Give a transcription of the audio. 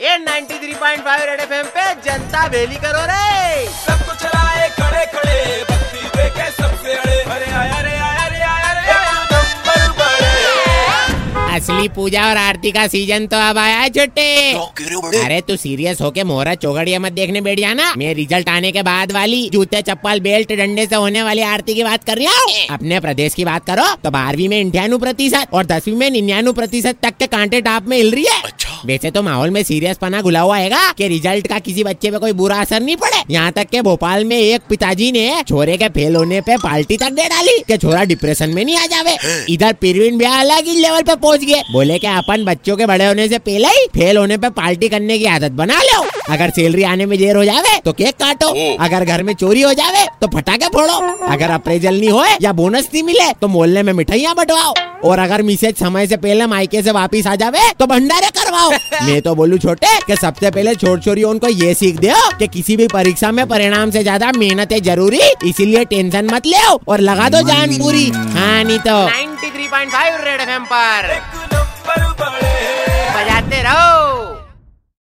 ये 93.5 red FM पे जनता बेली करो रे। सबको चलाए खड़े खड़े बत्ती देखे सबसे अड़े। अरे आया रे आया रे आया रे आया नंबर बड़े। असली पूजा और आरती का सीजन तो अब आया है छोटे। अरे तू सीरियस होके मोहरा चौगड़िया मत देखने बैठ जाना। मैं रिजल्ट आने के बाद वाली जूते चप्पल बेल्ट डंडे से होने वाली आरती की बात कर रही हूँ। अपने प्रदेश की बात करो तो 12वीं में 98% और 10वीं में 99% तक के कांटे टाप में हिल रही है। वैसे तो माहौल में सीरियस पना घुला हुआ है कि रिजल्ट का किसी बच्चे पे कोई बुरा असर नहीं पड़े। यहाँ तक कि भोपाल में एक पिताजी ने छोरे के फेल होने पे पार्टी तक दे डाली कि छोरा डिप्रेशन में नहीं आ जावे। इधर प्रवीण भैया अलग ही लेवल पे पहुँच गए, बोले कि अपन बच्चों के बड़े होने से पहले ही फेल होने पे पार्टी करने की आदत बना लो। अगर सैलरी आने में देर हो जावे तो केक काटो, अगर घर में चोरी हो जावे तो फटाके फोड़ो, अगर अप्रेजल नहीं होए या बोनस नहीं मिले तो मोहल्ले में मिठाइयाँ बंटवाओ, और अगर मैसेज समय से पहले मायके से वापस आ जावे तो भंडारे करवाओ। मैं तो बोलूं छोटे कि सबसे पहले छोट छोरियों उनको ये सीख दो कि किसी भी परीक्षा में परिणाम से ज्यादा मेहनत है जरूरी, इसीलिए टेंशन मत ले और लगा दो जान पूरी। हाँ नहीं तो 93.5 रेड एफएम पर।